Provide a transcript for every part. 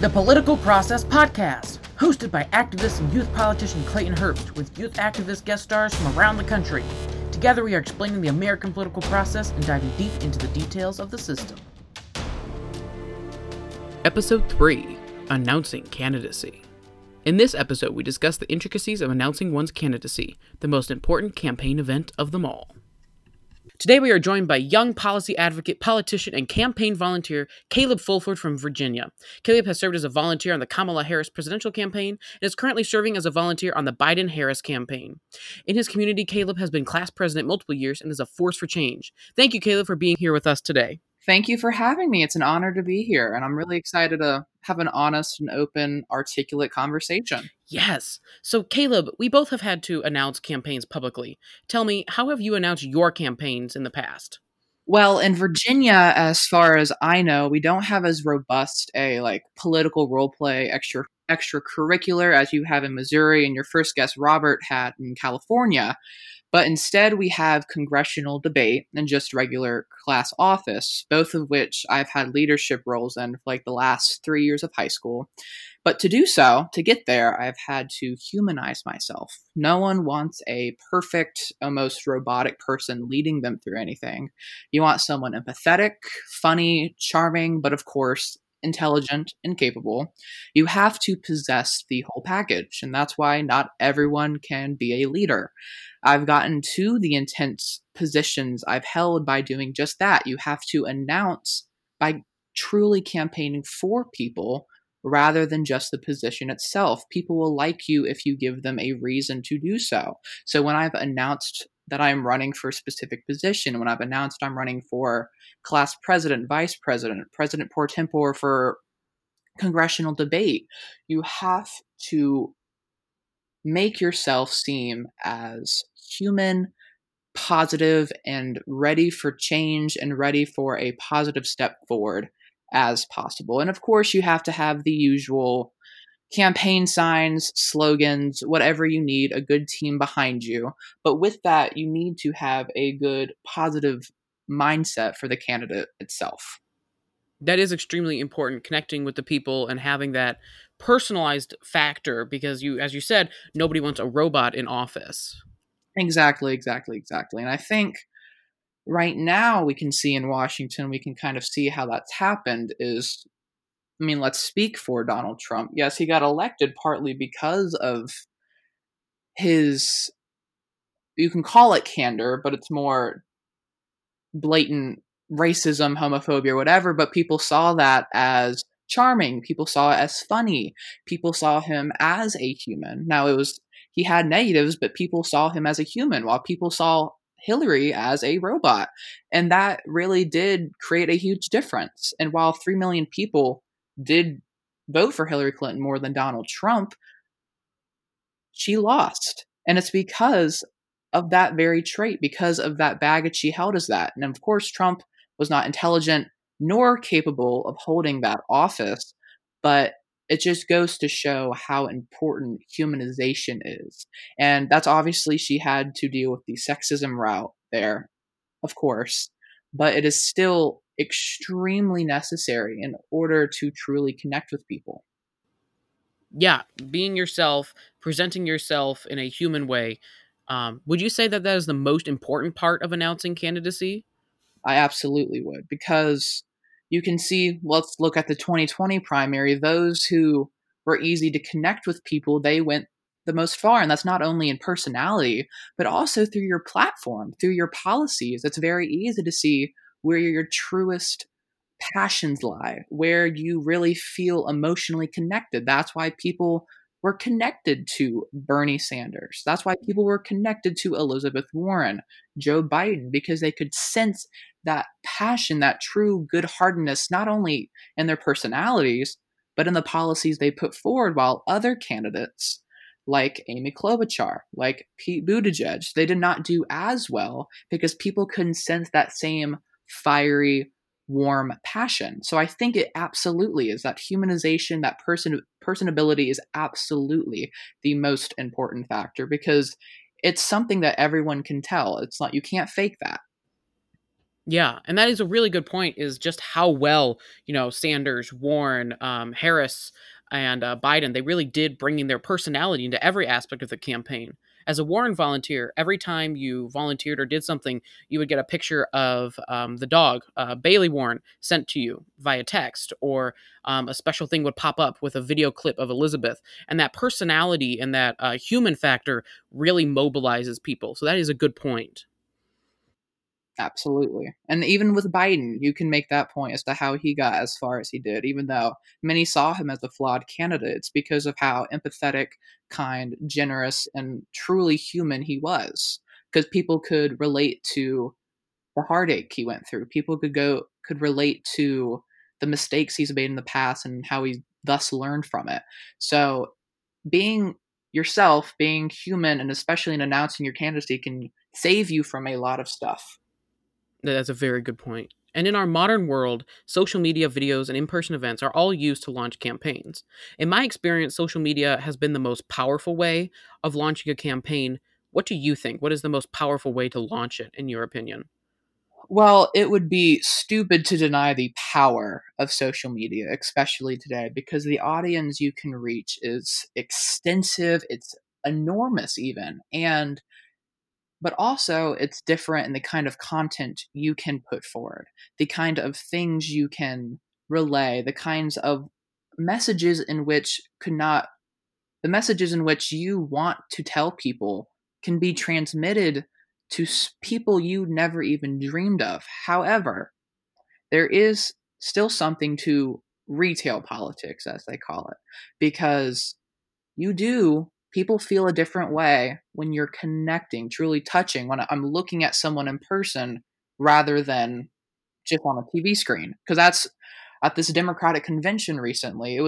The Political Process Podcast, hosted by activist and youth politician Clayton Herbst, with youth activist guest stars from around the country. Together we are explaining the American political process and diving deep into the details of the system. Episode 3, Announcing Candidacy. In this episode, we discuss the intricacies of announcing one's candidacy, the most important campaign event of them all. Today we are joined by young policy advocate, politician, and campaign volunteer Caleb Fulford from Virginia. Caleb has served as a volunteer on the Kamala Harris presidential campaign and is currently serving as a volunteer on the Biden Harris campaign. In his community, Caleb has been class president multiple years and is a force for change. Thank you, Caleb, for being here with us today. Thank you for having me. It's an honor to be here, and I'm really excited to have an honest and open, articulate conversation. Yes. So, Caleb, we both have had to announce campaigns publicly. Tell me, how have you announced your campaigns in the past? Well, in Virginia, as far as I know, we don't have as robust a political role play extracurricular as you have in Missouri, and your first guest, Robert, had in California. But instead, we have congressional debate and just regular class office, both of which I've had leadership roles in for the last 3 years of high school. But to do so, to get there, I've had to humanize myself. No one wants a perfect, almost robotic person leading them through anything. You want someone empathetic, funny, charming, but of course, intelligent and capable. You have to possess the whole package, and that's why not everyone can be a leader. I've gotten to the intense positions I've held by doing just that. You have to announce by truly campaigning for people rather than just the position itself. People will like you if you give them a reason to do so. So when I've announced that I'm running for a specific position, when I've announced I'm running for class president, vice president, president pro tempore for congressional debate, you have to make yourself seem as human, positive, and ready for change and ready for a positive step forward as possible. And of course, you have to have the usual campaign signs, slogans, whatever you need, a good team behind you. But with that, you need to have a good positive mindset for the candidate itself. That is extremely important, connecting with the people and having that personalized factor, because you, as you said, nobody wants a robot in office. Exactly. And I think right now we can see in Washington, we can kind of see how that's happened is, let's speak for Donald Trump. Yes, he got elected partly because of his, you can call it candor, but it's more blatant racism, homophobia, whatever. But people saw that as charming. People saw it as funny. People saw him as a human. Now, he had negatives, but people saw him as a human, while people saw Hillary as a robot. And that really did create a huge difference. And while 3 million people did vote for Hillary Clinton more than Donald Trump, she lost. And it's because of that very trait, because of that baggage she held as that. And of course, Trump was not intelligent nor capable of holding that office, but it just goes to show how important humanization is. And that's obviously she had to deal with the sexism route there, of course, but it is still extremely necessary in order to truly connect with people. Yeah, being yourself, presenting yourself in a human way. Would you say that is the most important part of announcing candidacy? I absolutely would, because you can see, let's look at the 2020 primary. Those who were easy to connect with people, they went the most far. And that's not only in personality, but also through your platform, through your policies. It's very easy to see where your truest passions lie, where you really feel emotionally connected. That's why people were connected to Bernie Sanders. That's why people were connected to Elizabeth Warren, Joe Biden, because they could sense that passion, that true good-heartedness, not only in their personalities, but in the policies they put forward, while other candidates like Amy Klobuchar, like Pete Buttigieg, they did not do as well because people couldn't sense that same fiery, warm passion. So I think it absolutely is that humanization, that personability is absolutely the most important factor, because it's something that everyone can tell. It's not, you can't fake that. Yeah, and that is a really good point, is just how well, you know, Sanders, Warren, Harris, and Biden, they really did bring in their personality into every aspect of the campaign. As a Warren volunteer, every time you volunteered or did something, you would get a picture of the dog, Bailey Warren, sent to you via text, or a special thing would pop up with a video clip of Elizabeth. And that personality and that human factor really mobilizes people. So that is a good point. Absolutely. And even with Biden, you can make that point as to how he got as far as he did, even though many saw him as a flawed candidate. It's because of how empathetic, kind, generous, and truly human he was, because people could relate to the heartache he went through. People could relate to the mistakes he's made in the past and how he thus learned from it. So being yourself, being human, and especially in announcing your candidacy can save you from a lot of stuff. That's a very good point. And in our modern world, social media videos and in-person events are all used to launch campaigns. In my experience, social media has been the most powerful way of launching a campaign. What do you think? What is the most powerful way to launch it, in your opinion? Well, it would be stupid to deny the power of social media, especially today, because the audience you can reach is extensive. It's enormous even. But also, it's different in the kind of content you can put forward, the kind of things you can relay, the kinds of messages in which the messages in which you want to tell people can be transmitted to people you never even dreamed of. However, there is still something to retail politics, as they call it, because people feel a different way when you're connecting, truly touching, when I'm looking at someone in person rather than just on a TV screen. Because that's at this Democratic convention recently,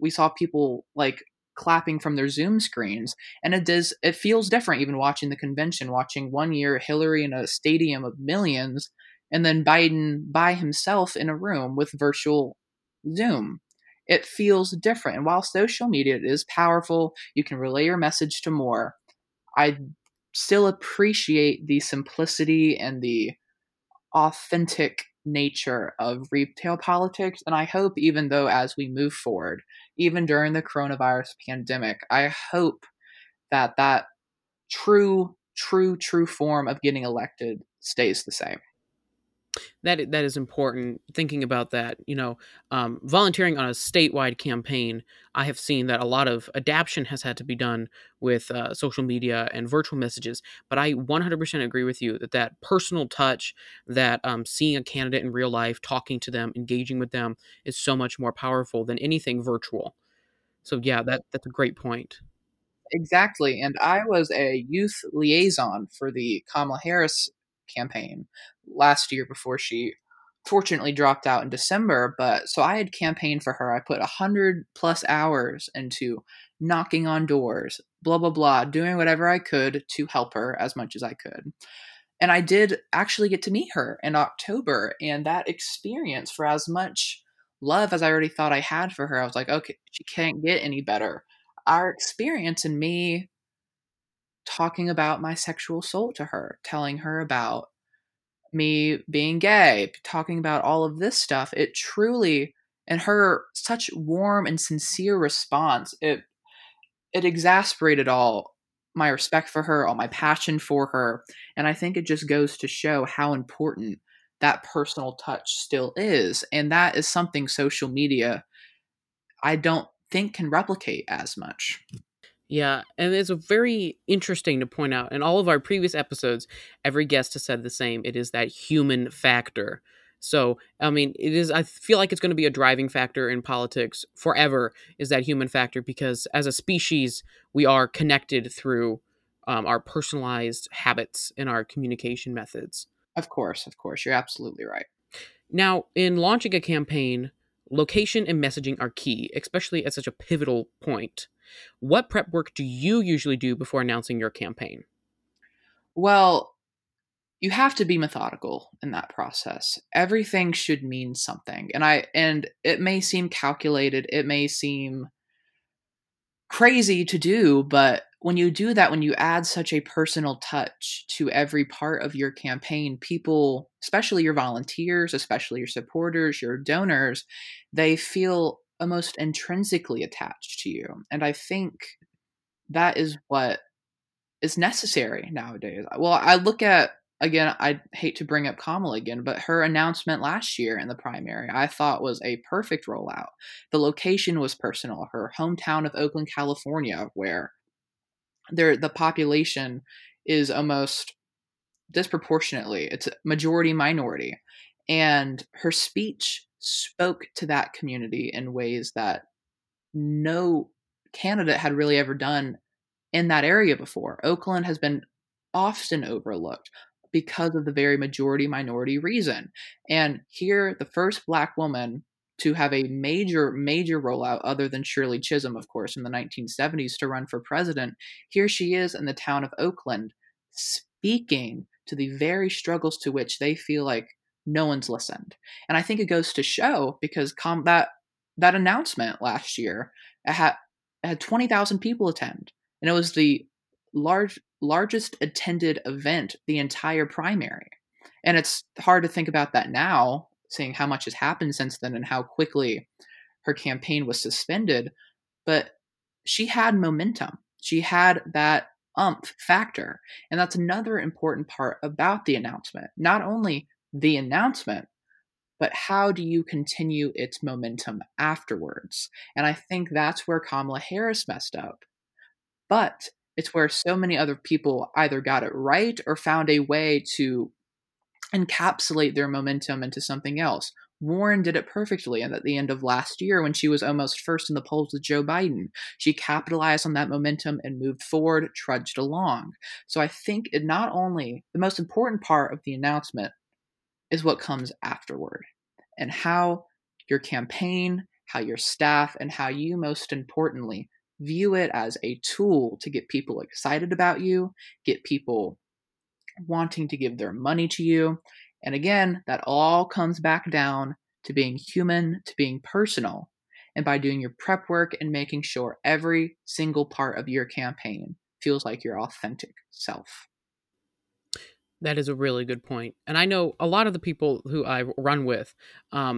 we saw people like clapping from their Zoom screens, and it feels different even watching the convention, watching one year Hillary in a stadium of millions and then Biden by himself in a room with virtual Zoom. It feels different. And while social media is powerful, you can relay your message to more, I still appreciate the simplicity and the authentic nature of retail politics. And I hope, even though as we move forward, even during the coronavirus pandemic, I hope that true form of getting elected stays the same. That is important, thinking about that. You know, volunteering on a statewide campaign, I have seen that a lot of adaptation has had to be done with social media and virtual messages. But I 100% agree with you that personal touch, that seeing a candidate in real life, talking to them, engaging with them is so much more powerful than anything virtual. So yeah, that's a great point. Exactly. And I was a youth liaison for the Kamala Harris campaign last year before she fortunately dropped out in December. But so I had campaigned for her. I put 100+ hours into knocking on doors, blah, blah, blah, doing whatever I could to help her as much as I could. And I did actually get to meet her in October. And that experience, for as much love as I already thought I had for her, I was like, okay, she can't get any better. Our experience and me talking about my sexual soul to her, telling her about me being gay, talking about all of this stuff, it truly, and her such warm and sincere response, it exasperated all my respect for her, all my passion for her. And I think it just goes to show how important that personal touch still is. And that is something social media, I don't think, can replicate as much. Yeah, and it's very interesting to point out. In all of our previous episodes, every guest has said the same. It is that human factor. So, I mean, I feel like it's going to be a driving factor in politics forever, is that human factor, because as a species, we are connected through our personalized habits and our communication methods. Of course. You're absolutely right. Now, in launching a campaign, location and messaging are key, especially at such a pivotal point. What prep work do you usually do before announcing your campaign? Well, you have to be methodical in that process. Everything should mean something. And it may seem calculated, it may seem crazy to do, but when you do that, when you add such a personal touch to every part of your campaign, people, especially your volunteers, especially your supporters, your donors, they feel almost intrinsically attached to you. And I think that is what is necessary nowadays. Well, I look at, again, I hate to bring up Kamala again, but her announcement last year in the primary, I thought was a perfect rollout. The location was personal. Her hometown of Oakland, California, where the population is almost disproportionately, it's majority minority. And her speech spoke to that community in ways that no candidate had really ever done in that area before. Oakland has been often overlooked because of the very majority minority reason. And here, the first Black woman to have a major, major rollout, other than Shirley Chisholm, of course, in the 1970s to run for president, here she is in the town of Oakland, speaking to the very struggles to which they feel like no one's listened. And I think it goes to show, because that announcement last year, it had 20,000 people attend. And it was the largest attended event the entire primary. And it's hard to think about that now, seeing how much has happened since then and how quickly her campaign was suspended. But she had momentum. She had that umph factor. And that's another important part about the announcement. Not only the announcement, but how do you continue its momentum afterwards? And I think that's where Kamala Harris messed up. But it's where so many other people either got it right or found a way to encapsulate their momentum into something else. Warren did it perfectly at the end of last year when she was almost first in the polls with Joe Biden. She capitalized on that momentum and moved forward, trudged along. So I think it not only, the most important part of the announcement is what comes afterward and how your campaign, how your staff, and how you most importantly view it as a tool to get people excited about you, get people wanting to give their money to you. And again, that all comes back down to being human, to being personal, and by doing your prep work and making sure every single part of your campaign feels like your authentic self. That is a really good point. And I know a lot of the people who I run with,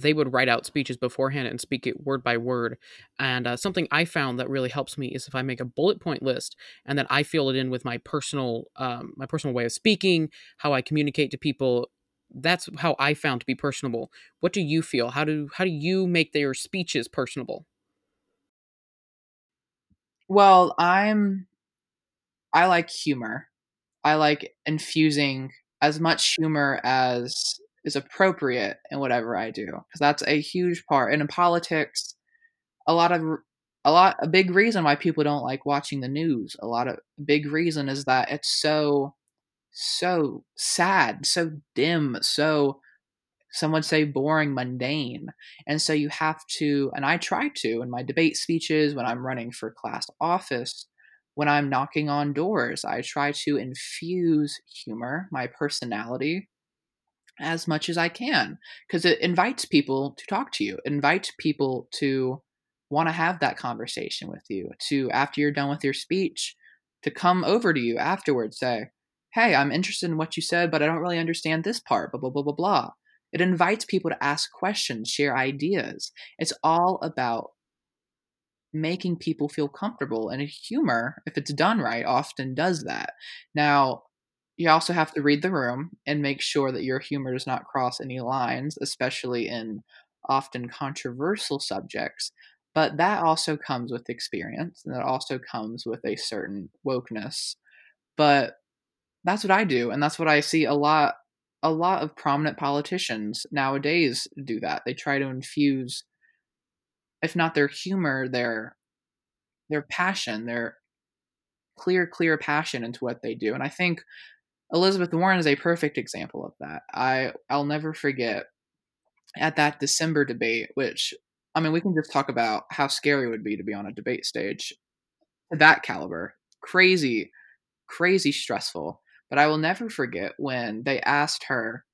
they would write out speeches beforehand and speak it word by word. And something I found that really helps me is if I make a bullet point list and then I fill it in with my personal way of speaking, how I communicate to people. That's how I found to be personable. What do you feel? How do you make their speeches personable? Well, I like humor. I like infusing as much humor as is appropriate in whatever I do, because that's a huge part. And in politics, a big reason why people don't like watching the news, a big reason is that it's so sad, so dim, so, some would say, boring, mundane. And so you have to, and I try to, in my debate speeches, when I'm running for class office, when I'm knocking on doors, I try to infuse humor, my personality, as much as I can, because it invites people to talk to you, it invites people to want to have that conversation with you, to, after you're done with your speech, to come over to you afterwards, say, hey, I'm interested in what you said, but I don't really understand this part, blah, blah, blah, blah, blah. It invites people to ask questions, share ideas. It's all about making people feel comfortable, and humor, if it's done right, often does that. Now, you also have to read the room and make sure that your humor does not cross any lines, especially in often controversial subjects. But that also comes with experience, and that also comes with a certain wokeness. But that's what I do, and that's what I see a lot of prominent politicians nowadays do that. They try to infuse, if not their humor, their passion, their clear passion into what they do. And I think Elizabeth Warren is a perfect example of that. I'll never forget at that December debate, which, I mean, we can just talk about how scary it would be to be on a debate stage to that caliber. Crazy, crazy stressful. But I will never forget when they asked her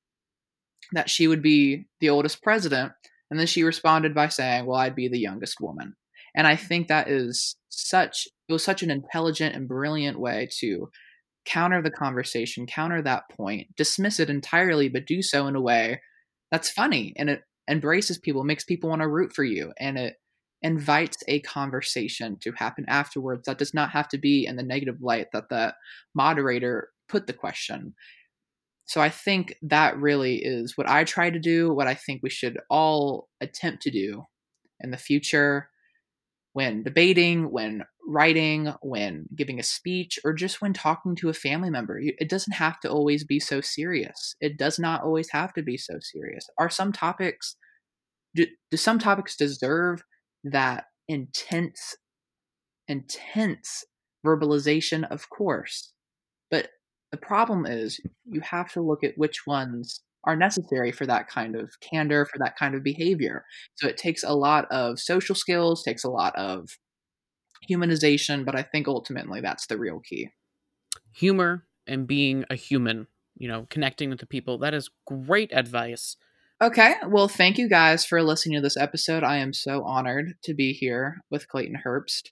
that she would be the oldest president. And then she responded by saying, well, I'd be the youngest woman. And I think that is such an intelligent and brilliant way to counter the conversation, counter that point, dismiss it entirely, but do so in a way that's funny, and it embraces people, makes people want to root for you, and it invites a conversation to happen afterwards that does not have to be in the negative light that the moderator put the question. So I think that really is what I try to do, what I think we should all attempt to do in the future when debating, when writing, when giving a speech, or just when talking to a family member. It doesn't have to always be so serious. It does not always have to be so serious. Are some topics, do some topics deserve that intense verbalization? Of course. But the problem is you have to look at which ones are necessary for that kind of candor, for that kind of behavior. So it takes a lot of social skills, takes a lot of humanization, but I think ultimately that's the real key. Humor and being a human, connecting with the people. That is great advice. Okay. Well, thank you guys for listening to this episode. I am so honored to be here with Clayton Herbst.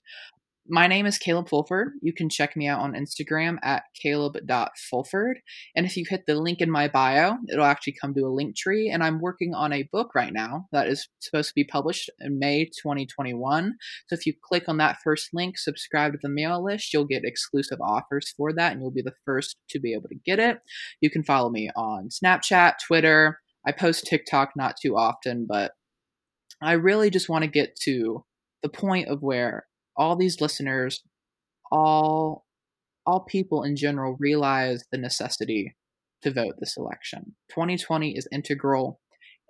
My name is Caleb Fulford. You can check me out on Instagram at caleb.fulford. And if you hit the link in my bio, it'll actually come to a link tree. And I'm working on a book right now that is supposed to be published in May 2021. So if you click on that first link, subscribe to the mail list, you'll get exclusive offers for that, and you'll be the first to be able to get it. You can follow me on Snapchat, Twitter. I post TikTok not too often, but I really just want to get to the point of where all these listeners, all people in general, realize the necessity to vote this election. 2020 is integral,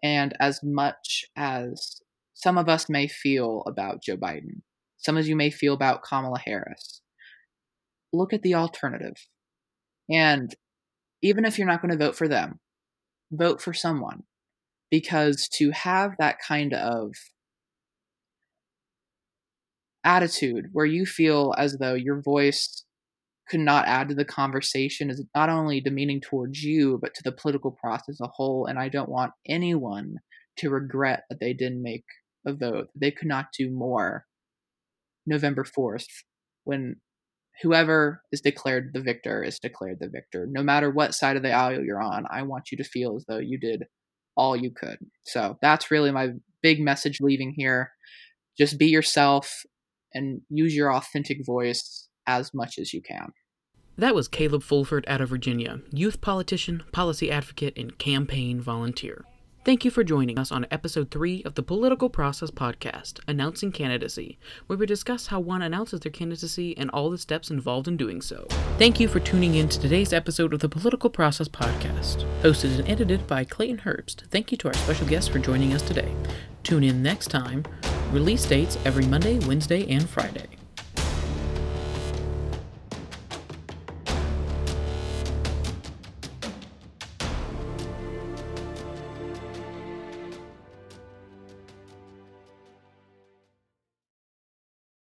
and as much as some of us may feel about Joe Biden, some of you may feel about Kamala Harris, look at the alternative. And even if you're not going to vote for them, vote for someone. Because to have that kind of attitude where you feel as though your voice could not add to the conversation is not only demeaning towards you, but to the political process as a whole. And I don't want anyone to regret that they didn't make a vote. They could not do more November 4th when whoever is declared the victor is declared the victor. No matter what side of the aisle you're on, I want you to feel as though you did all you could. So that's really my big message leaving here. Just be yourself and use your authentic voice as much as you can. That was Caleb Fulford out of Virginia, youth politician, policy advocate, and campaign volunteer. Thank you for joining us on episode 3 of the Political Process Podcast, Announcing Candidacy, where we discuss how one announces their candidacy and all the steps involved in doing so. Thank you for tuning in to today's episode of the Political Process Podcast, hosted and edited by Clayton Herbst. Thank you to our special guests for joining us today. Tune in next time. Release dates every Monday, Wednesday, and Friday.